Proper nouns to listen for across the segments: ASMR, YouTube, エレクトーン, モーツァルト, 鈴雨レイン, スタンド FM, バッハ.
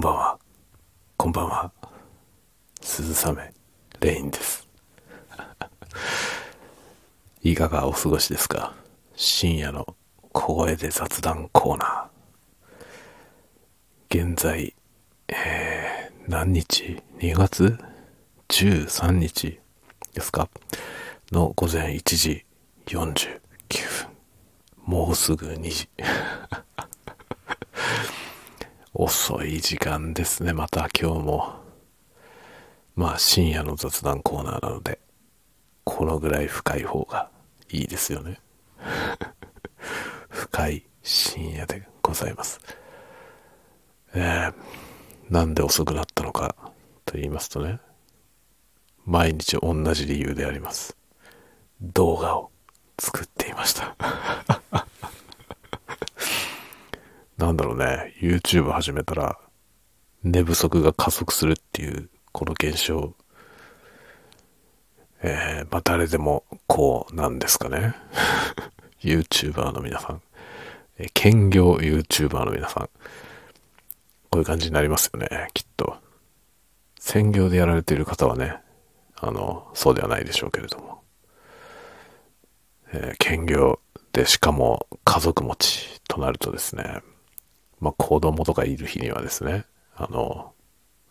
んばんは。こんばんは。鈴雨レインです。いかがお過ごしですか。深夜の小声で雑談コーナー。現在、何日 ?2 月13日ですかの午前1時49分。もうすぐ2時。遅い時間ですね。また今日も深夜の雑談コーナーなのでこのぐらい深い方がいいですよね。深い深夜でございます。なんで遅くなったのかと言いますとね、毎日同じ理由であります。動画を作っていました。なんだろうね、 YouTube 始めたら寝不足が加速するっていうこの現象、誰でもこうなんですかね。YouTuber の皆さん、兼業 YouTuber の皆さん、こういう感じになりますよね、きっと。専業でやられている方はね、そうではないでしょうけれども、兼業でしかも家族持ちとなるとですね、子供とかいる日にはですね、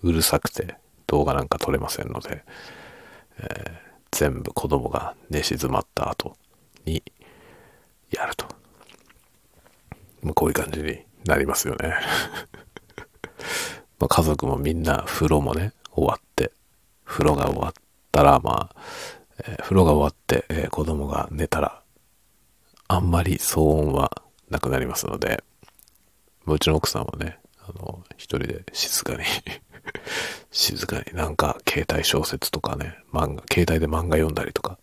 うるさくて動画なんか撮れませんので、全部子供が寝静まった後にやると、こういう感じになりますよね。家族もみんな風呂もね終わって、風呂が終わったら風呂が終わって、子供が寝たらあんまり騒音はなくなりますので、うちの奥さんはね、一人で静かになんか携帯小説とかね、携帯で漫画読んだりとか、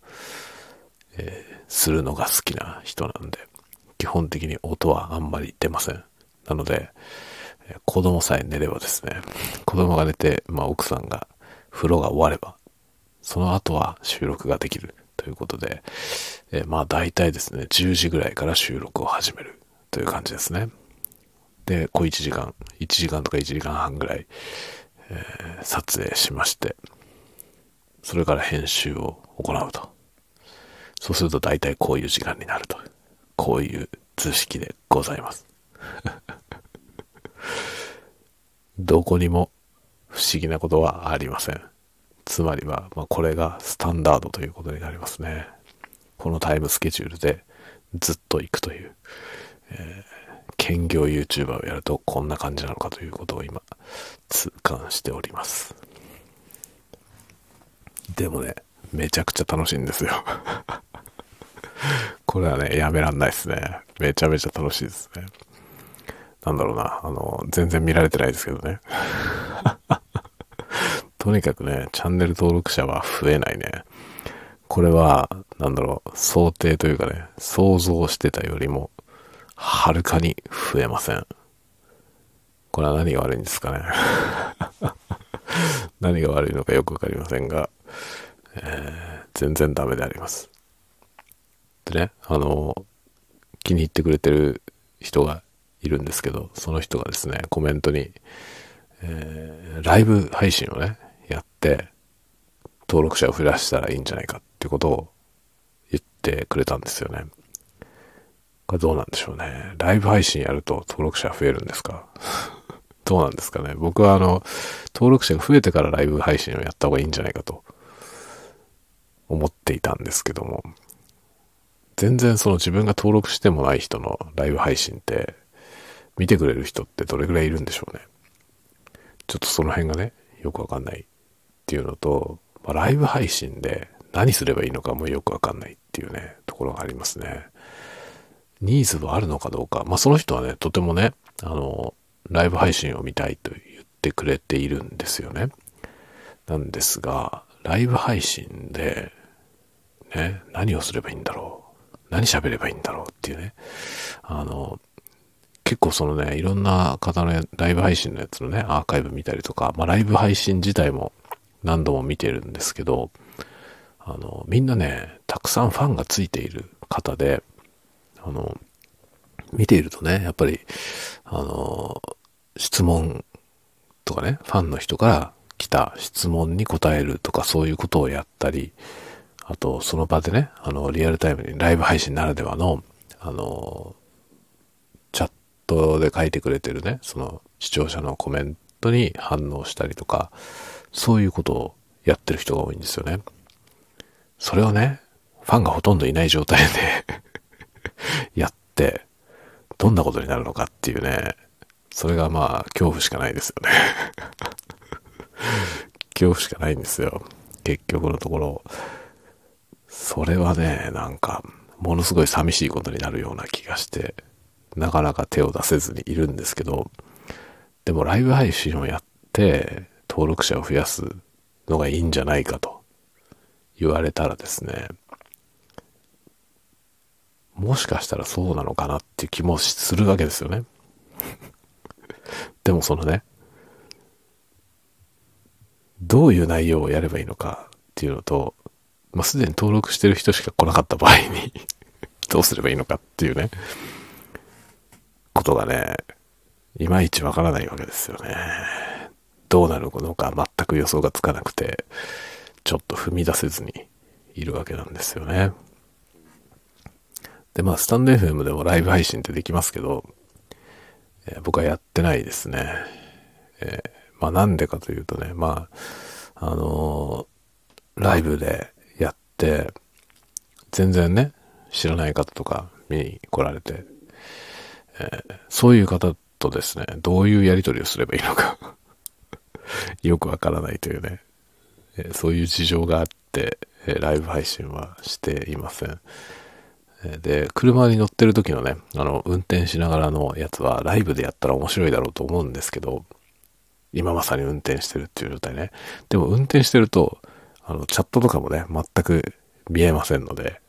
するのが好きな人なんで、基本的に音はあんまり出ません。なので、子供さえ寝ればですね、子供が寝て、奥さんが風呂が終われば、その後は収録ができるということで、大体ですね、10時ぐらいから収録を始めるという感じですね。で、1時間とか1時間半ぐらい、撮影しまして、それから編集を行うと。そうすると大体こういう時間になると。こういう図式でございます。どこにも不思議なことはありません。つまりは、これがスタンダードということになりますね。このタイムスケジュールでずっと行くという、兼業 YouTuber をやるとこんな感じなのかということを今痛感しております。でもね、めちゃくちゃ楽しいんですよ。これはね、やめらんないですね。めちゃめちゃ楽しいですね。なんだろうな、全然見られてないですけどね。とにかくね、チャンネル登録者は増えないね。これは想定というかね、想像してたよりもはるかに増えません。これは何が悪いんですかね。何が悪いのかよくわかりませんが、全然ダメであります。でね、気に入ってくれてる人がいるんですけど、その人がですね、コメントに、ライブ配信をねやって登録者を増やしたらいいんじゃないかってことを言ってくれたんですよね。これどうなんでしょうね。ライブ配信やると登録者増えるんですか。どうなんですかね。僕は登録者が増えてからライブ配信をやった方がいいんじゃないかと思っていたんですけども、全然自分が登録してもない人のライブ配信って見てくれる人ってどれぐらいいるんでしょうね。ちょっとその辺がねよくわかんないっていうのと、ライブ配信で何すればいいのかもよくわかんないっていうねところがありますね。ニーズはあるのかどうか、その人はねとてもねライブ配信を見たいと言ってくれているんですよね。なんですが、ライブ配信でね何をすればいいんだろう、何喋ればいいんだろうっていうね、結構いろんな方のライブ配信のやつのね、アーカイブ見たりとか、ライブ配信自体も何度も見てるんですけど、みんなね、たくさんファンがついている方で、見ているとね、やっぱり、質問とかね、ファンの人から来た質問に答えるとか、そういうことをやったり、あとその場でね、リアルタイムにライブ配信ならではの、チャットで書いてくれてるね、その視聴者のコメントに反応したりとか、そういうことをやってる人が多いんですよね。それをね、ファンがほとんどいない状態でやってどんなことになるのかっていうね、それがまあ恐怖しかないですよね恐怖しかないんですよ、結局のところ。それはね、なんかものすごい寂しいことになるような気がして、なかなか手を出せずにいるんですけど、でもライブ配信をやって登録者を増やすのがいいんじゃないかと言われたらですね、もしかしたらそうなのかなっていう気もするわけですよねでもそのね、どういう内容をやればいいのかっていうのと、まあ、すでに登録してる人しか来なかった場合にどうすればいいのかっていうね、ことがね、いまいちわからないわけですよね。どうなるのか全く予想がつかなくて、ちょっと踏み出せずにいるわけなんですよね。で、まあ、スタンド FM でもライブ配信ってできますけど、僕はやってないですね。まあ、なんでかというとね、まあ、ライブでやって、全然ね、知らない方とか見に来られて、そういう方とですね、どういうやり取りをすればいいのか、よくわからないというね、そういう事情があって、ライブ配信はしていません。で、車に乗ってる時のね、運転しながらのやつはライブでやったら面白いだろうと思うんですけど、今まさに運転してるっていう状態ね。でも運転してると、チャットとかもね、全く見えませんので、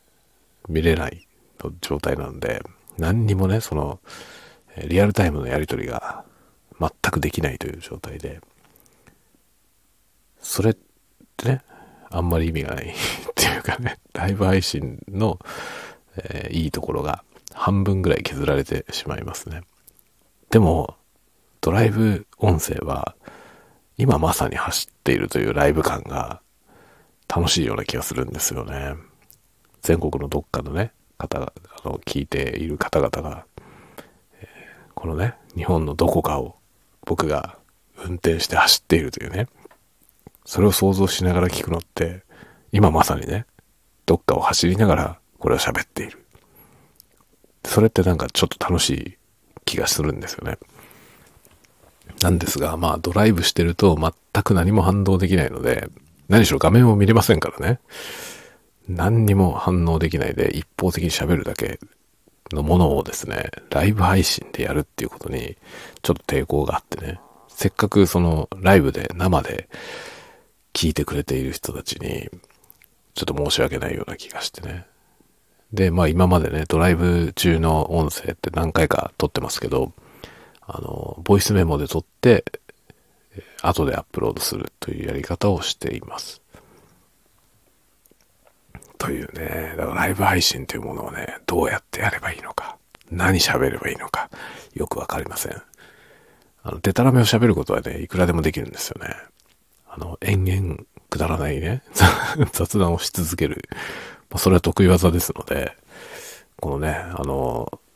見れないの状態なんで、何にもね、その、リアルタイムのやり取りが全くできないという状態で、それってね、あんまり意味がないっていうかね、ライブ配信のいいところが半分ぐらい削られてしまいますね。でもドライブ音声は今まさに走っているというライブ感が楽しいような気がするんですよね。全国のどっかのね方、聞いている方々が、このね日本のどこかを僕が運転して走っているというね、それを想像しながら聞くのって、今まさにねどっかを走りながらこれを喋っている。それってなんかちょっと楽しい気がするんですよね。なんですが、まあドライブしてると全く何も反応できないので、何しろ画面を見れませんからね。何にも反応できないで一方的に喋るだけのものをですね、ライブ配信でやるっていうことにちょっと抵抗があってね。せっかくそのライブで生で聞いてくれている人たちにちょっと申し訳ないような気がしてね。で、まあ今までね、ドライブ中の音声って何回か撮ってますけど、ボイスメモで撮って、後でアップロードするというやり方をしています。というね、だからライブ配信というものをね、どうやってやればいいのか、何喋ればいいのか、よくわかりません。でたらめを喋ることはね、いくらでもできるんですよね。延々くだらないね、雑談をし続ける。それは得意技ですので、このね、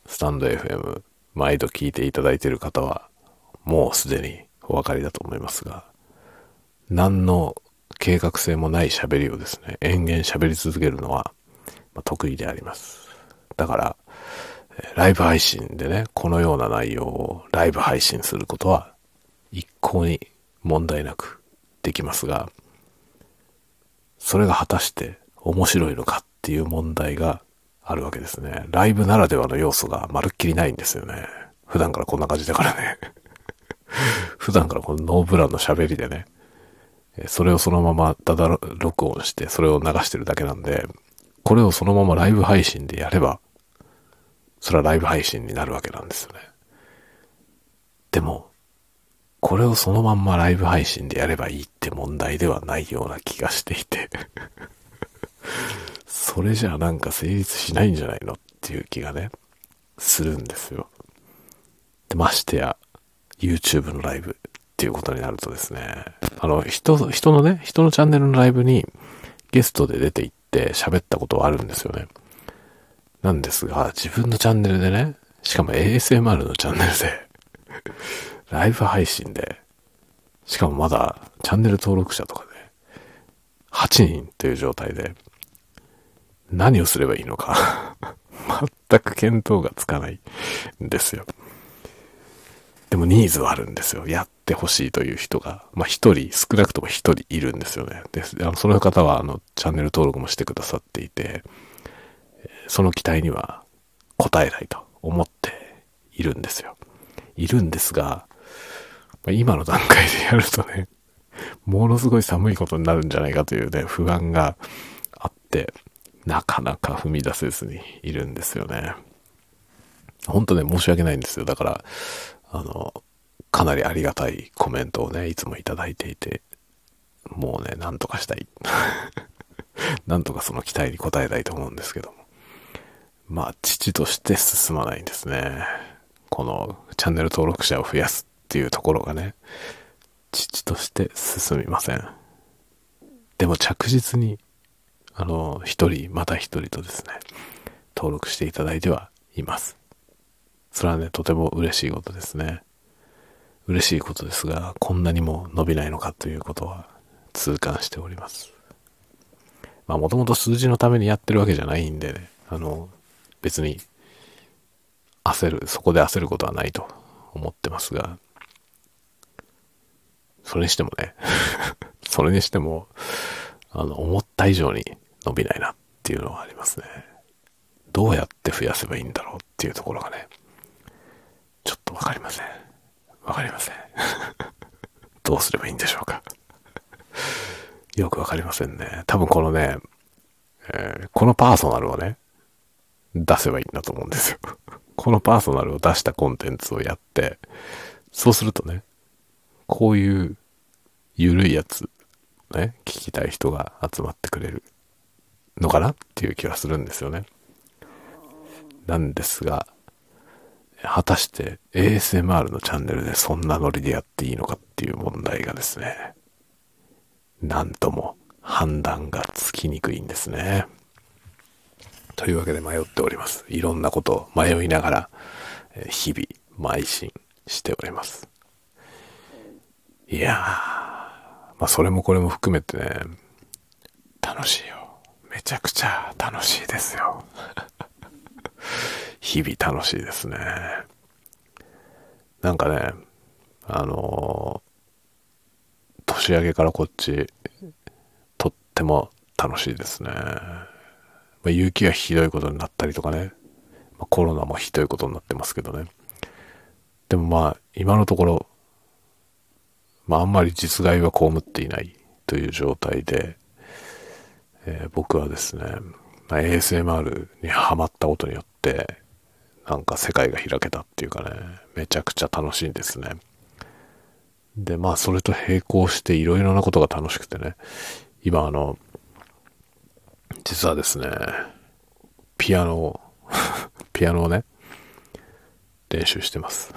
スタンド FM 毎度聞いていただいている方はもうすでにお分かりだと思いますが、何の計画性もない喋りをですね、延々喋り続けるのは得意であります。だからライブ配信でね、このような内容をライブ配信することは一向に問題なくできますが、それが果たして面白いのかっていう問題があるわけですね。ライブならではの要素がまるっきりないんですよね。普段からこんな感じだからね普段からこのノーブランの喋りでね、それをそのままただ録音してそれを流してるだけなんで、これをそのままライブ配信でやればそれはライブ配信になるわけなんですよね。でもこれをそのまんまライブ配信でやればいいって問題ではないような気がしていてそれじゃあなんか成立しないんじゃないのっていう気がねするんですよ。でましてや YouTube のライブ、っていうことになるとですね、人のチャンネルのライブにゲストで出て行って喋ったことはあるんですよね。なんですが、自分のチャンネルでね、しかも ASMR のチャンネルでライブ配信で、しかもまだチャンネル登録者とかで8人という状態で何をすればいいのか全く見当がつかないんですよ。でもニーズはあるんですよ。やってほしいという人が、まあ一人、少なくとも一人いるんですよね。で、その方はチャンネル登録もしてくださっていて、その期待には応えないと思っているんですよ。いるんですが、今の段階でやるとね、ものすごい寒いことになるんじゃないかというね、不安があって、なかなか踏み出せずにいるんですよね。本当ね、申し訳ないんですよ。だから、かなりありがたいコメントをね、いつもいただいていて、もうね、なんとかしたい。なんとかその期待に応えたいと思うんですけども。まあ、父として進まないんですね。このチャンネル登録者を増やすっていうところがね、父として進みません。でも着実に、一人、また一人とですね、登録していただいてはいます。それはね、とても嬉しいことですね。嬉しいことですが、こんなにも伸びないのかということは痛感しております。まあ、もともと数字のためにやってるわけじゃないんでね、別にそこで焦ることはないと思ってますが、それにしてもね、それにしても、思った以上に伸びないなっていうのはありますね。どうやって増やせばいいんだろうっていうところがね、ちょっとわかりませんどうすればいいんでしょうかよくわかりませんね。多分このね、このパーソナルをね出せばいいんだと思うんですよこのパーソナルを出したコンテンツをやって、そうするとね、こういうゆるいやつね、聞きたい人が集まってくれるのかなっていう気はするんですよね。なんですが、果たして ASMR のチャンネルでそんなノリでやっていいのかっていう問題がですね、なんとも判断がつきにくいんですね。というわけで迷っております。いろんなことを迷いながら日々邁進しております。いやー、まあ、それもこれも含めてね、楽しいよ。めちゃくちゃ楽しいですよ日々楽しいですね。なんかね、年明けからこっちとっても楽しいですね。雪がひどいことになったりとかね、コロナもひどいことになってますけどね。でもまあ今のところ、あんまり実害は被っていないという状態で、僕はですね、ASMR にハマったことによってなんか世界が開けたっていうかね、めちゃくちゃ楽しいんですね。で、まあそれと並行していろいろなことが楽しくてね、今実はですね、ピアノをね練習してます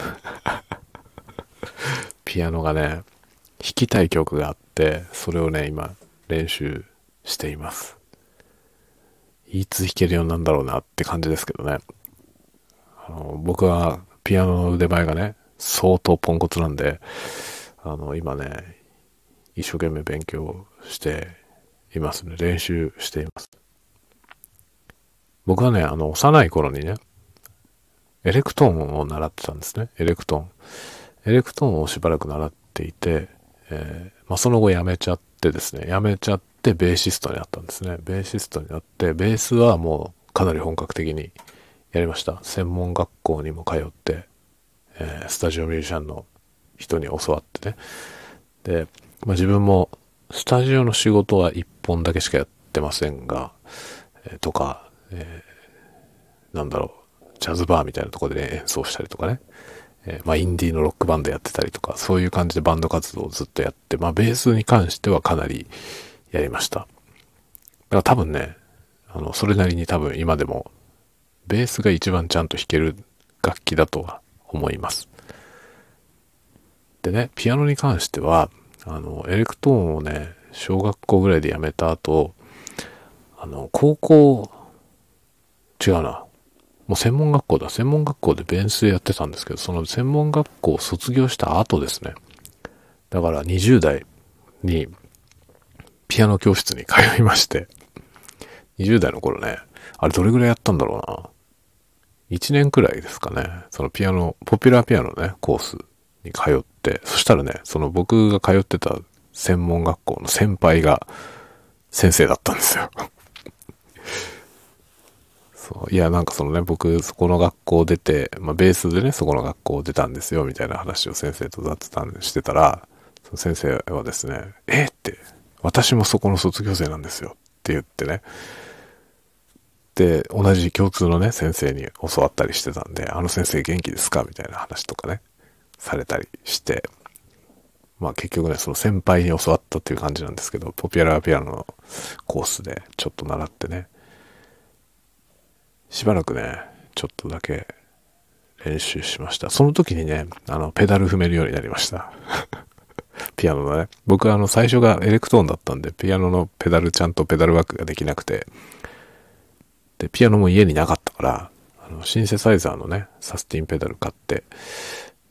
ピアノがね、弾きたい曲があって、それをね今練習しています。いつ弾けるようになるんだろうなって感じですけどね。僕はピアノの腕前がね相当ポンコツなんで、今ね一生懸命勉強していますね。練習しています。僕はね幼い頃にねエレクトーンを習ってたんですね。エレクトーンをしばらく習っていて、その後やめちゃってベーシストになったんですね。ベーシストになって、ベースはもうかなり本格的にやりました。専門学校にも通って、スタジオミュージシャンの人に教わってね。で、自分もスタジオの仕事は1本だけしかやってませんが、ジャズバーみたいなところで、演奏したりとかね、インディーのロックバンドやってたりとか、そういう感じでバンド活動をずっとやって、ベースに関してはかなりやりました。だから多分ね、それなりに多分今でもベースが一番ちゃんと弾ける楽器だとは思います。でね、ピアノに関してはエレクトーンをね小学校ぐらいでやめた後、高校違うな、もう専門学校でベースやってたんですけど、その専門学校を卒業した後ですね、だから20代にピアノ教室に通いまして、20代の頃ね、あれどれぐらいやったんだろうな、1年くらいですかね、そのピアノポピュラーピアノのねコースに通って、そしたらね、その僕が通ってた専門学校の先輩が先生だったんですよそういや、なんかそのね、僕そこの学校出て、まあ、ベースでねそこの学校出たんですよみたいな話を先生と雑談してたら、その先生はですね、えって、私もそこの卒業生なんですよって言ってね、で同じ共通のね先生に教わったりしてたんで、あの先生元気ですかみたいな話とかねされたりして、まあ結局ねその先輩に教わったっていう感じなんですけど、ポピュラーピアノのコースでちょっと習ってね、しばらくねちょっとだけ練習しました。その時にねペダル踏めるようになりましたピアノのね、僕は最初がエレクトーンだったんで、ピアノのペダルちゃんとペダルワークができなくて、でピアノも家になかったから、シンセサイザーのねサスティンペダル買って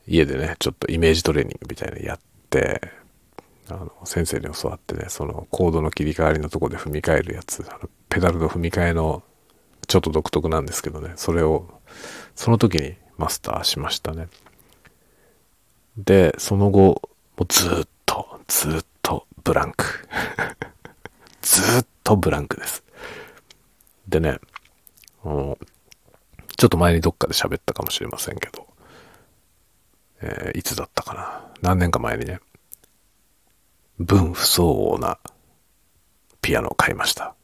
家でねちょっとイメージトレーニングみたいなのやって、先生に教わってね、そのコードの切り替わりのとこで踏み替えるやつ、ペダルの踏み替えのちょっと独特なんですけどね、それをその時にマスターしましたね。でその後もうずっとブランクずっとブランクです。でね、ちょっと前にどっかで喋ったかもしれませんけど、いつだったかな、何年か前にね分不相応なピアノを買いました。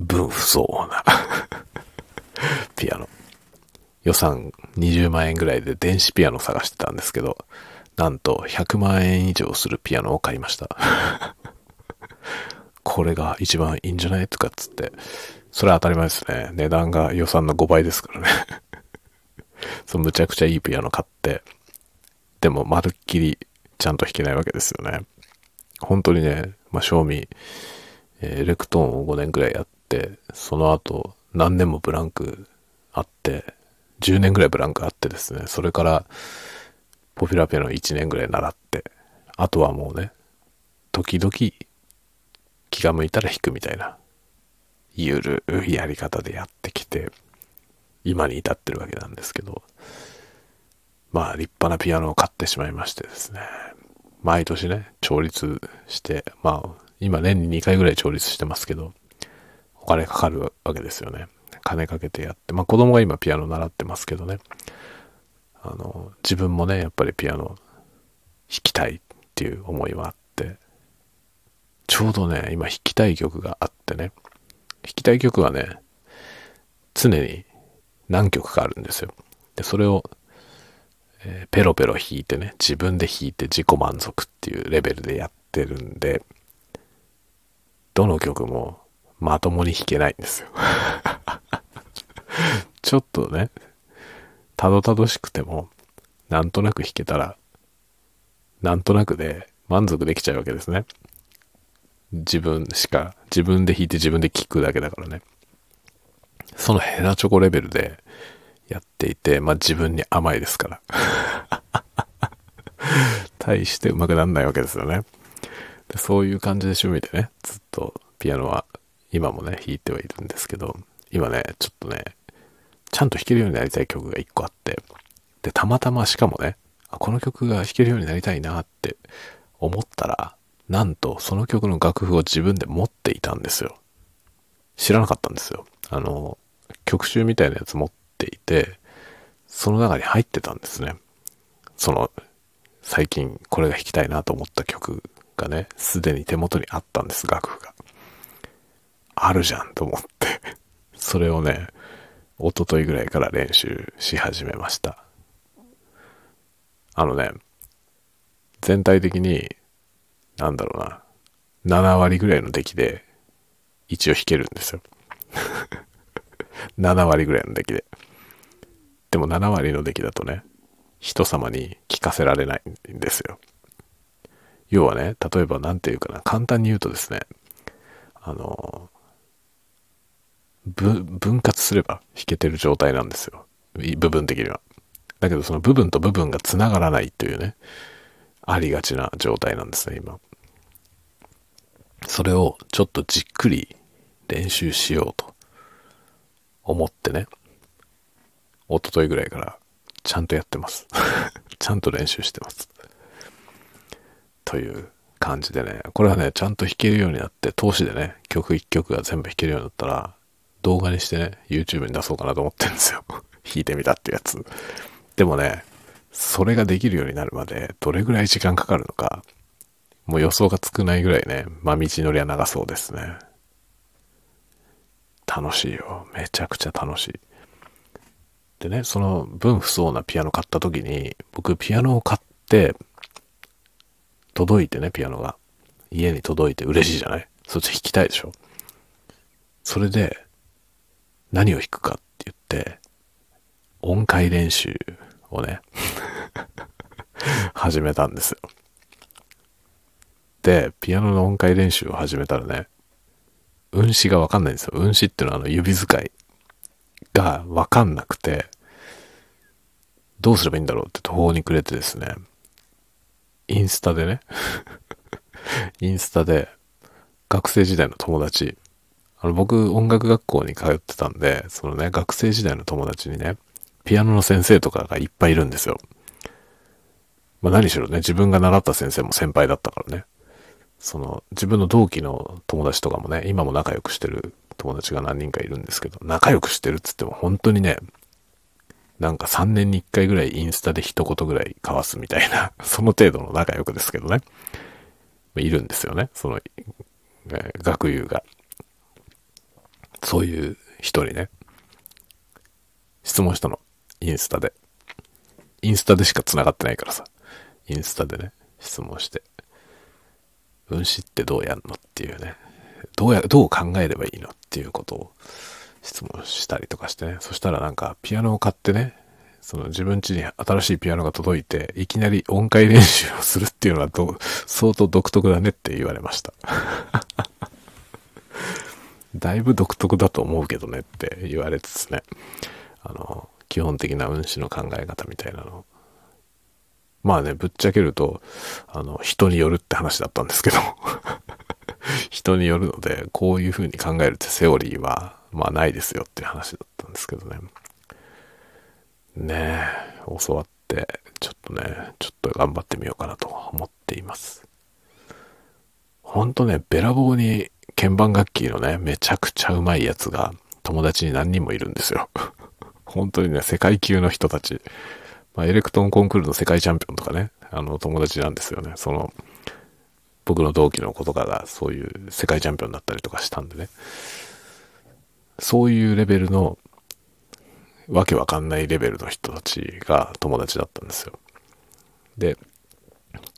分不相応なピアノ、予算20万円ぐらいで電子ピアノ探してたんですけど、なんと100万円以上するピアノを買いましたこれが一番いいんじゃないとかっつって、それは当たり前ですね、値段が予算の5倍ですからねそうむちゃくちゃいいピアノ買って、でもまるっきりちゃんと弾けないわけですよね。本当にね、まあ、正味エレクトーンを5年ぐらいやって、その後何年もブランクあって、10年ぐらいブランクあってですね、それからポピュラーピアノ1年ぐらい習って、あとはもうね時々気が向いたら弾くみたいなゆるいやり方でやってきて今に至ってるわけなんですけど、まあ立派なピアノを買ってしまいましてですね、毎年ね調律して、まあ今年に2回ぐらい調律してますけど、お金かかるわけですよね。金かけてやって、まあ子供が今ピアノ習ってますけどね、自分もねやっぱりピアノ弾きたいっていう思いはあって、ちょうどね今弾きたい曲があってね、弾きたい曲はね常に何曲かあるんですよ。でそれを、ペロペロ弾いてね、自分で弾いて自己満足っていうレベルでやってるんで、どの曲もまともに弾けないんですよちょっとねたどたどしくてもなんとなく弾けたらなんとなくで満足できちゃうわけですね。自分で弾いて自分で聴くだけだからね、そのヘナチョコレベルでやっていて、まあ自分に甘いですから大してうまくなんないわけですよね。でそういう感じで趣味でねずっとピアノは今もね弾いてはいるんですけど、今ねちょっとねちゃんと弾けるようになりたい曲が1個あって、でたまたましかもねこの曲が弾けるようになりたいなって思ったら、なんとその曲の楽譜を自分で持っていたんですよ。知らなかったんですよ。曲集みたいなやつ持っていて、その中に入ってたんですね。その最近これが弾きたいなと思った曲がねすでに手元にあったんです。楽譜があるじゃんと思ってそれをね一昨日ぐらいから練習し始めました。全体的になんだろうな、7割ぐらいの出来で一応弾けるんですよ7割ぐらいの出来で。でも7割の出来だとね人様に聞かせられないんですよ。要はね、例えばなんていうかな、簡単に言うとですね、分割すれば弾けてる状態なんですよ、部分的には。だけどその部分と部分がつながらないというね、ありがちな状態なんですね、今。それをちょっとじっくり練習しようと思ってね、一昨日ぐらいからちゃんとやってますちゃんと練習してますという感じでね、これはね、ちゃんと弾けるようになって、通しでね、曲一曲が全部弾けるようになったら動画にしてね、 YouTube に出そうかなと思ってるんですよ弾いてみたってやつ。でもね、それができるようになるまでどれぐらい時間かかるのか、もう予想がつくないぐらいね、まみちのりは長そうですね。楽しいよ、めちゃくちゃ楽しい。でね、その分不相応なピアノ買った時に、僕ピアノを買って届いてね、ピアノが家に届いて嬉しいじゃない、そっち弾きたいでしょ。それで何を弾くかって言って、音階練習をね始めたんですよ。で、ピアノの音階練習を始めたらね、運指が分かんないんですよ。運指っていうのは指使いが分かんなくて、どうすればいいんだろうって途方に暮れてですね、インスタで学生時代の友達、僕音楽学校に通ってたんで、そのね、学生時代の友達にね、ピアノの先生とかがいっぱいいるんですよ。まあ何しろね、自分が習った先生も先輩だったからね、その自分の同期の友達とかもね、今も仲良くしてる友達が何人かいるんですけど、仲良くしてるっつっても本当にね、なんか3年に1回ぐらいインスタで一言ぐらい交わすみたいな、その程度の仲良くですけどね、いるんですよね、その学友が。そういう人にね、質問したの、インスタでしか繋がってないからさ、インスタでね質問して、運指ってどうやんのっていうね、どう考えればいいのっていうことを質問したりとかしてね。そしたらなんかピアノを買ってね、その自分家に新しいピアノが届いて、いきなり音階練習をするっていうのは相当独特だねって言われましただいぶ独特だと思うけどねって言われつつね、基本的な運指の考え方みたいなの、まあね、ぶっちゃけると人によるって話だったんですけど人によるので、こういう風に考えるってセオリーはまあないですよっていう話だったんですけどね。ねえ、教わってちょっと頑張ってみようかなと思っています。ほんとね、べらぼうに鍵盤楽器のね、めちゃくちゃうまいやつが友達に何人もいるんですよ本当にね、世界級の人たち、まあ、エレクトーンコンクールの世界チャンピオンとかね、友達なんですよね。その僕の同期の子とかがそういう世界チャンピオンだったりとかしたんでね、そういうレベルの、わけわかんないレベルの人たちが友達だったんですよ。で、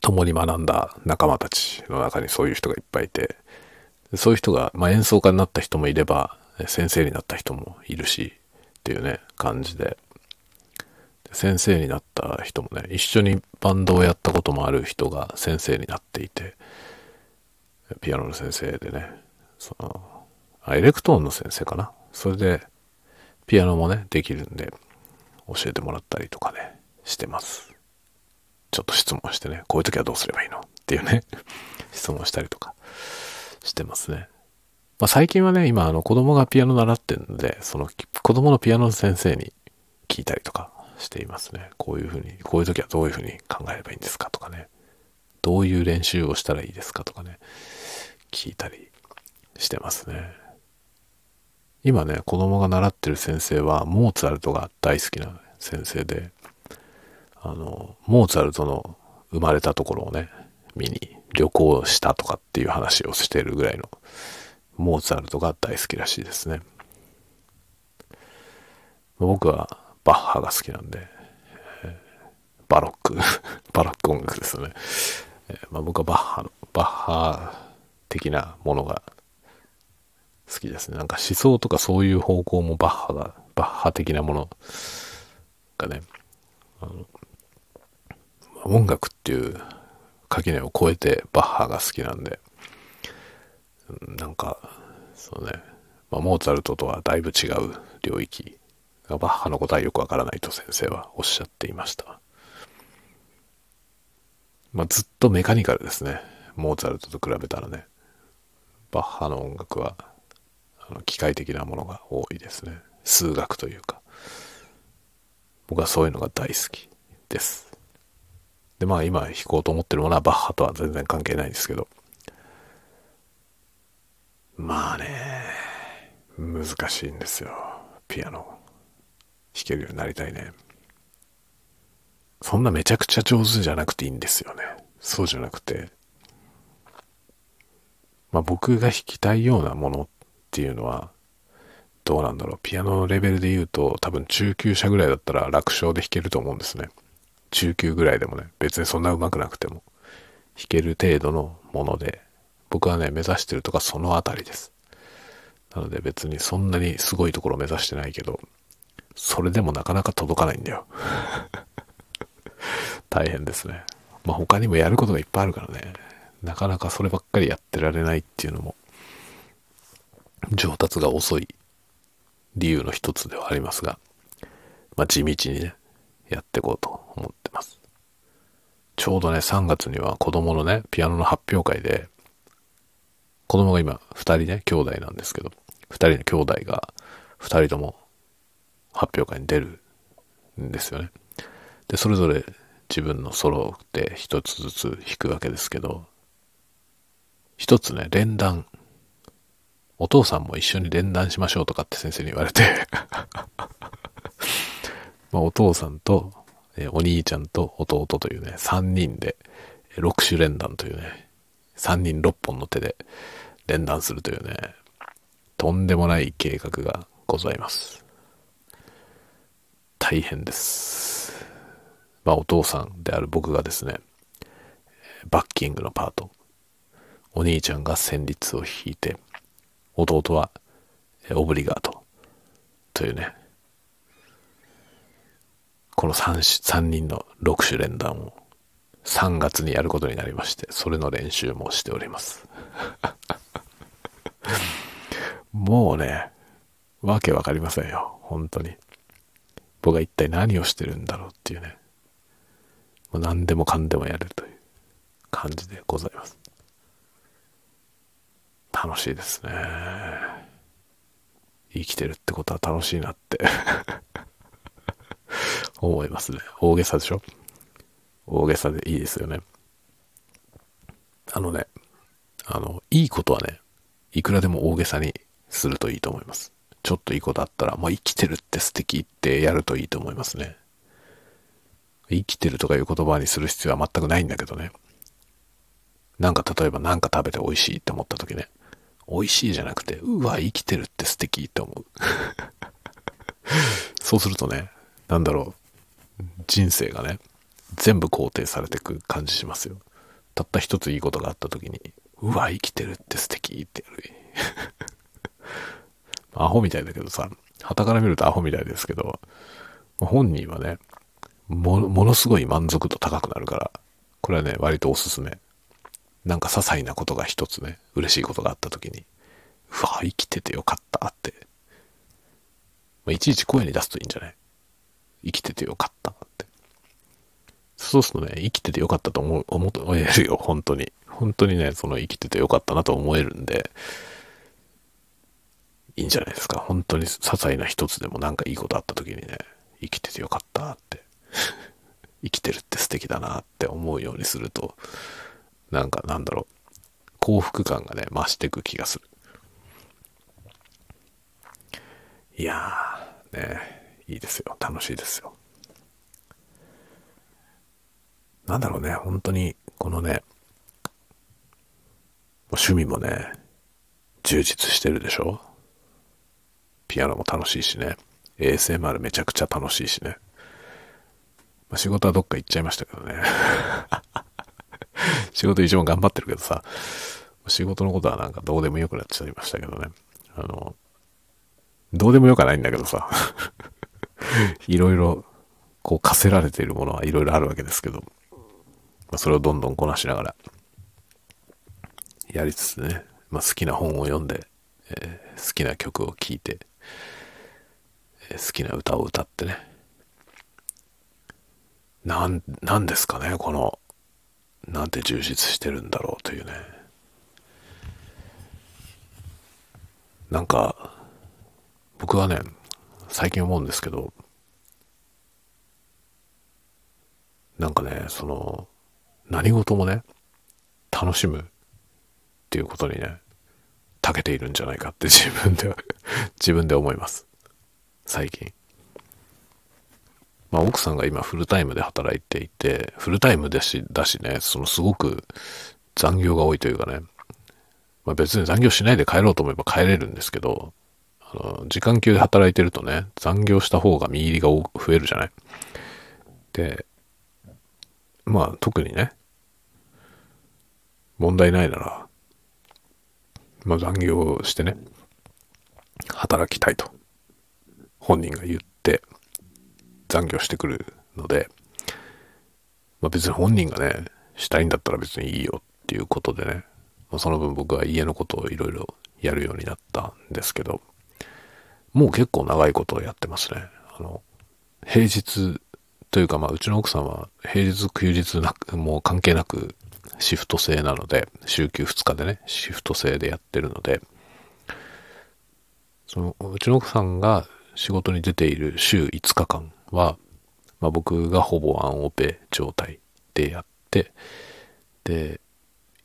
共に学んだ仲間たちの中にそういう人がいっぱいいて、そういう人が、まあ、演奏家になった人もいれば先生になった人もいるしっていうね感じで、先生になった人もね、一緒にバンドをやったこともある人が先生になっていて、ピアノの先生でね、エレクトーンの先生かな、それでピアノもねできるんで教えてもらったりとかねしてます。ちょっと質問してね、こういう時はどうすればいいのっていうね質問したりとかしてますね。まあ、最近はね、今子供がピアノ習ってるので、その子供のピアノの先生に聞いたりとかしていますね。こういう時はどういうふうに考えればいいんですかとかね、どういう練習をしたらいいですかとかね聞いたりしてますね。今ね、子供が習ってる先生はモーツァルトが大好きな先生で、モーツァルトの生まれたところをね見に旅行したとかっていう話をしてるぐらいの、モーツァルトが大好きらしいですね。僕はバッハが好きなんで、バロック音楽ですよね。まあ、僕はバッハ的なものが好きですね。なんか思想とかそういう方向もバッハ的なものがね、音楽っていう垣根を越えてバッハが好きなんで、なんかそうね、まあ、モーツァルトとはだいぶ違う領域、バッハのことはよくわからないと先生はおっしゃっていました。まあ、ずっとメカニカルですね、モーツァルトと比べたらね。バッハの音楽は機械的なものが多いですね、数学というか。僕はそういうのが大好きです。で、まあ今弾こうと思ってるものはバッハとは全然関係ないんですけど、まあね、難しいんですよ、ピアノ。弾けるようになりたいね。そんなめちゃくちゃ上手じゃなくていいんですよね。そうじゃなくて、まあ僕が弾きたいようなものっていうのはどうなんだろう。ピアノのレベルで言うと多分中級者ぐらいだったら楽勝で弾けると思うんですね。中級ぐらいでもね、別にそんな上手くなくても弾ける程度のもので、僕はね目指してるとかそのあたりです。なので別にそんなにすごいところを目指してないけど、それでもなかなか届かないんだよ大変ですね。まあ他にもやることがいっぱいあるからね、なかなかそればっかりやってられないっていうのも上達が遅い理由の一つではありますが、まあ地道にねやっていこうと思ってます。ちょうどね3月には子供のねピアノの発表会で、子供が今2人ね兄弟なんですけど、2人の兄弟が2人とも発表会に出るんですよね。でそれぞれ自分のソロで一つずつ弾くわけですけど、一つね連弾、お父さんも一緒に連弾しましょうとかって先生に言われてまあお父さんとお兄ちゃんと弟というね3人で6種連弾というね、3人6本の手で連弾するというね、とんでもない計画がございます。大変です。まあお父さんである僕がですねバッキングのパート、お兄ちゃんが旋律を弾いて、弟はオブリガートというね、この 3人の6種連弾を3月にやることになりまして、それの練習もしておりますもうねわけわかりませんよ、本当に。僕が一体何をしてるんだろうっていうね、もう何でもかんでもやるという感じでございます。楽しいですね、生きてるってことは楽しいなって思いますね。大げさでしょ、大げさでいいですよね。いいことはねいくらでも大げさにするといいと思います。ちょっといいことあったら、まあ、生きてるって素敵ってやるといいと思いますね。生きてるとかいう言葉にする必要は全くないんだけどね。なんか例えばなんか食べて美味しいって思った時ね、美味しいじゃなくて、うわ生きてるって素敵って思うそうするとね、なんだろう、人生がね全部肯定されてく感じしますよ。たった一ついいことがあった時に、うわ生きてるって素敵ってやるアホみたいだけどさ、傍から見るとアホみたいですけど、本人はね ものすごい満足度高くなるから、これはね割とおすすめ。なんか些細なことが一つね嬉しいことがあった時に、うわ生きててよかったって、まあ、いちいち声に出すといいんじゃない、生きててよかったって。そうするとね、生きててよかったと思えるよ。本当にね、その生きててよかったなと思えるんでいいんじゃないですか。本当に些細な一つでもなんかいいことあった時にね、生きててよかったって生きてるって素敵だなって思うようにすると、なんかなんだろう、幸福感がね増してく気がする。いやーね、いいですよ、楽しいですよ。なんだろうね、本当にこのね趣味もね充実してるでしょ。ピアノも楽しいしね、 ASMR めちゃくちゃ楽しいしね、まあ、仕事はどっか行っちゃいましたけどね仕事一応頑張ってるけどさ、仕事のことはなんかどうでもよくなっちゃいましたけどね。どうでもよくはないんだけどさいろいろこう課せられているものはいろいろあるわけですけど、それをどんどんこなしながらやりつつね、好きな本を読んで、好きな曲を聴いて、好きな歌を歌ってね、なんですかね、このなんて充実してるんだろうというね、なんか僕はね最近思うんですけど、なんかねその何事もね楽しむっていうことにね長けているんじゃないかって自分で思います最近。奥さんが今フルタイムで働いていて、フルタイムだしね、そのすごく残業が多いというかね、別に残業しないで帰ろうと思えば帰れるんですけど、時間給で働いてるとね、残業した方が身入りが増えるじゃない。で、特にね、問題ないなら、残業してね、働きたいと本人が言って、残業してくるので、別に本人がねしたいんだったら別にいいよっていうことでね、その分僕は家のことをいろいろやるようになったんですけど、もう結構長いことをやってますね。平日というか、うちの奥さんは平日休日なくもう関係なくシフト制なので、週休2日でねシフト制でやってるので、うちの奥さんが仕事に出ている週5日間は、僕がほぼアンオペ状態でやって、で、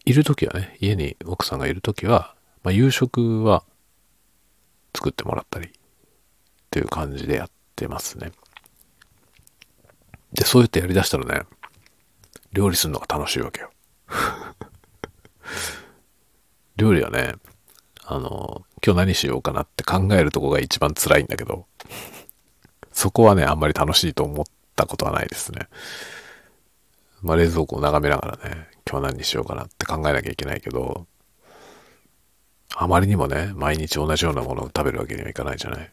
いるときはね、家に奥さんがいるときは、夕食は作ってもらったりっていう感じでやってますね。で、そうやってやりだしたらね、料理するのが楽しいわけよ。料理はね、今日何しようかなって考えるとこが一番辛いんだけど、そこはね、あんまり楽しいと思ったことはないですね。冷蔵庫を眺めながらね、今日何にしようかなって考えなきゃいけないけど、あまりにもね、毎日同じようなものを食べるわけにはいかないじゃない。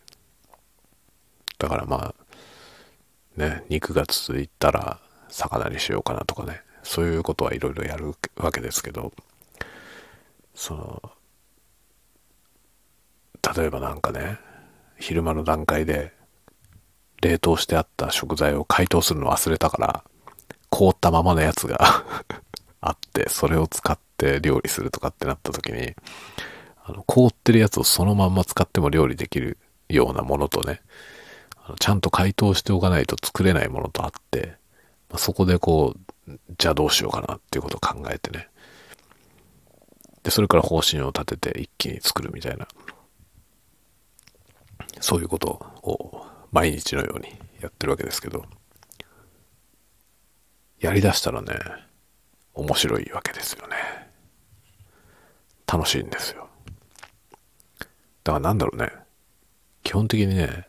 だからね、肉が続いたら魚にしようかなとかね、そういうことはいろいろやるわけですけど、例えば昼間の段階で、冷凍してあった食材を解凍するの忘れたから、凍ったままのやつがあって、それを使って料理するとかってなった時に、凍ってるやつをそのまんま使っても料理できるようなものとね、ちゃんと解凍しておかないと作れないものとあって、そこでじゃあどうしようかなっていうことを考えてね。で、それから方針を立てて一気に作るみたいな、そういうことを、毎日のようにやってるわけですけど、やりだしたらね面白いわけですよね。楽しいんですよ。だから基本的にね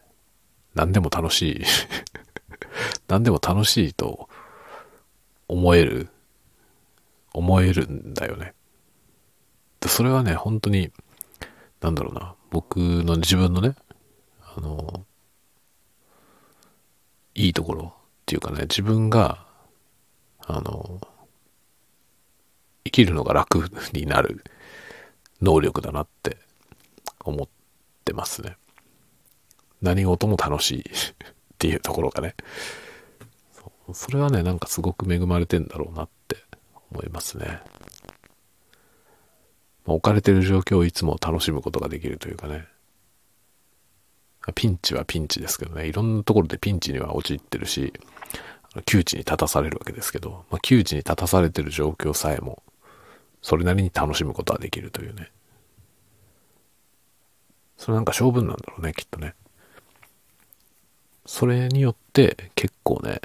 何でも楽しい何でも楽しいと思えるんだよね。それはね本当に僕の自分のねいいところっていうかね、自分が生きるのが楽になる能力だなって思ってますね。何事も楽しいっていうところがね、それはねすごく恵まれてんだろうなって思いますね。置かれてる状況をいつも楽しむことができるというかね、ピンチはピンチですけどね、いろんなところでピンチには陥ってるし、窮地に立たされるわけですけど、窮地に立たされてる状況さえもそれなりに楽しむことはできるというね、それ性分なんだろうねきっとね。それによって結構ね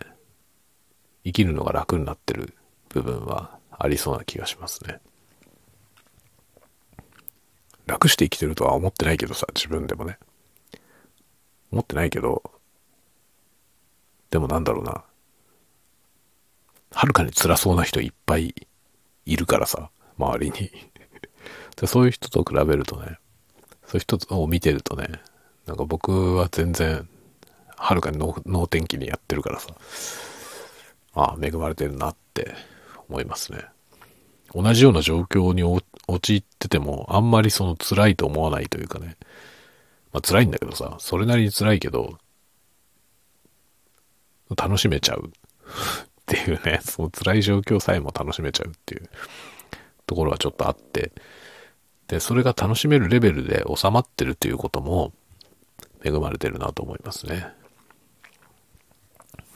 生きるのが楽になってる部分はありそうな気がしますね。楽して生きてるとは思ってないけどさ、自分でもね思ってないけど、でもはるかに辛そうな人いっぱいいるからさ、周りにそういう人と比べるとね、そういう人を見てるとね、僕は全然はるかに能天気にやってるからさ、恵まれてるなって思いますね。同じような状況に陥っててもあんまりその辛いと思わないというかね、まあ辛いんだけどさ、それなりに辛いけど楽しめちゃうっていうね、その辛い状況さえも楽しめちゃうっていうところはちょっとあって、でそれが楽しめるレベルで収まってるということも恵まれてるなと思いますね。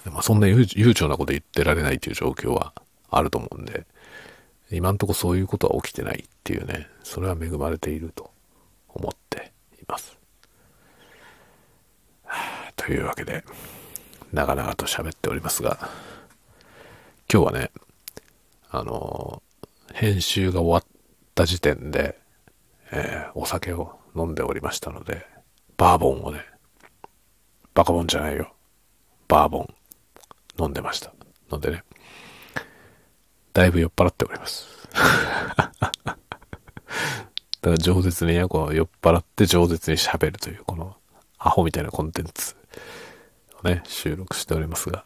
まあ、そんな悠長なこと言ってられないという状況はあると思うんで、今んとこそういうことは起きてないっていうね、それは恵まれていると思っています。というわけで長々と喋っておりますが、今日はね、編集が終わった時点で、お酒を飲んでおりましたので、バーボンをね、バカボンじゃないよ、バーボン飲んでましたのでね、だいぶ酔っ払っておりますだから饒舌に、こう酔っ払って饒舌に喋るというこのアホみたいなコンテンツをね収録しておりますが、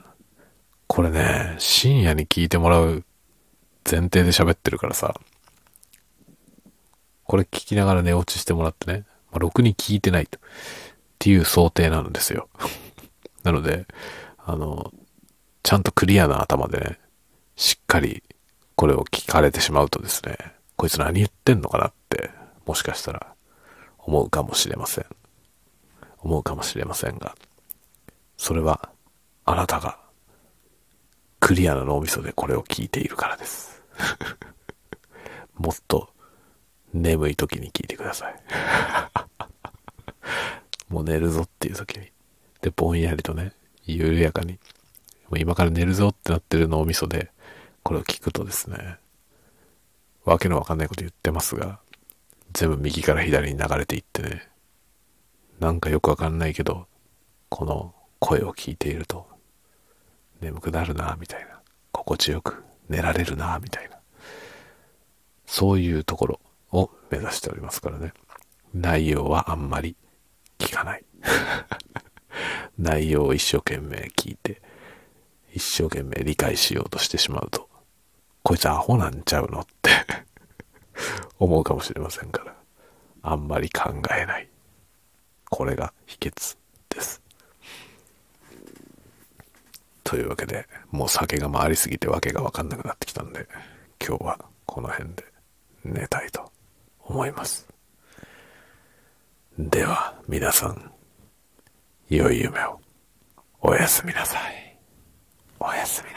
これね深夜に聞いてもらう前提で喋ってるからさ、これ聞きながら寝落ちしてもらってね、まあ、ろくに聞いてないとっていう想定なんですよなのでちゃんとクリアな頭でねしっかりこれを聞かれてしまうとですね、こいつ何言ってんのかなってもしかしたら思うかもしれませんが、それはあなたがクリアな脳みそでこれを聞いているからですもっと眠い時に聞いてくださいもう寝るぞっていう時に、でぼんやりとね緩やかに今から寝るぞってなってる脳みそでこれを聞くとですね、わけのわかんないこと言ってますが全部右から左に流れていってね、なんかよくわかんないけどこの声を聞いていると眠くなるなみたいな、心地よく寝られるなみたいな、そういうところを目指しておりますからね、内容はあんまり聞かない内容を一生懸命聞いて一生懸命理解しようとしてしまうと、こいつアホなんちゃうのって思うかもしれませんから、あんまり考えない。これが秘訣です。というわけで、もう酒が回りすぎてわけがわかんなくなってきたんで、今日はこの辺で寝たいと思います。では皆さん、良い夢を。おやすみなさい。おやすみ。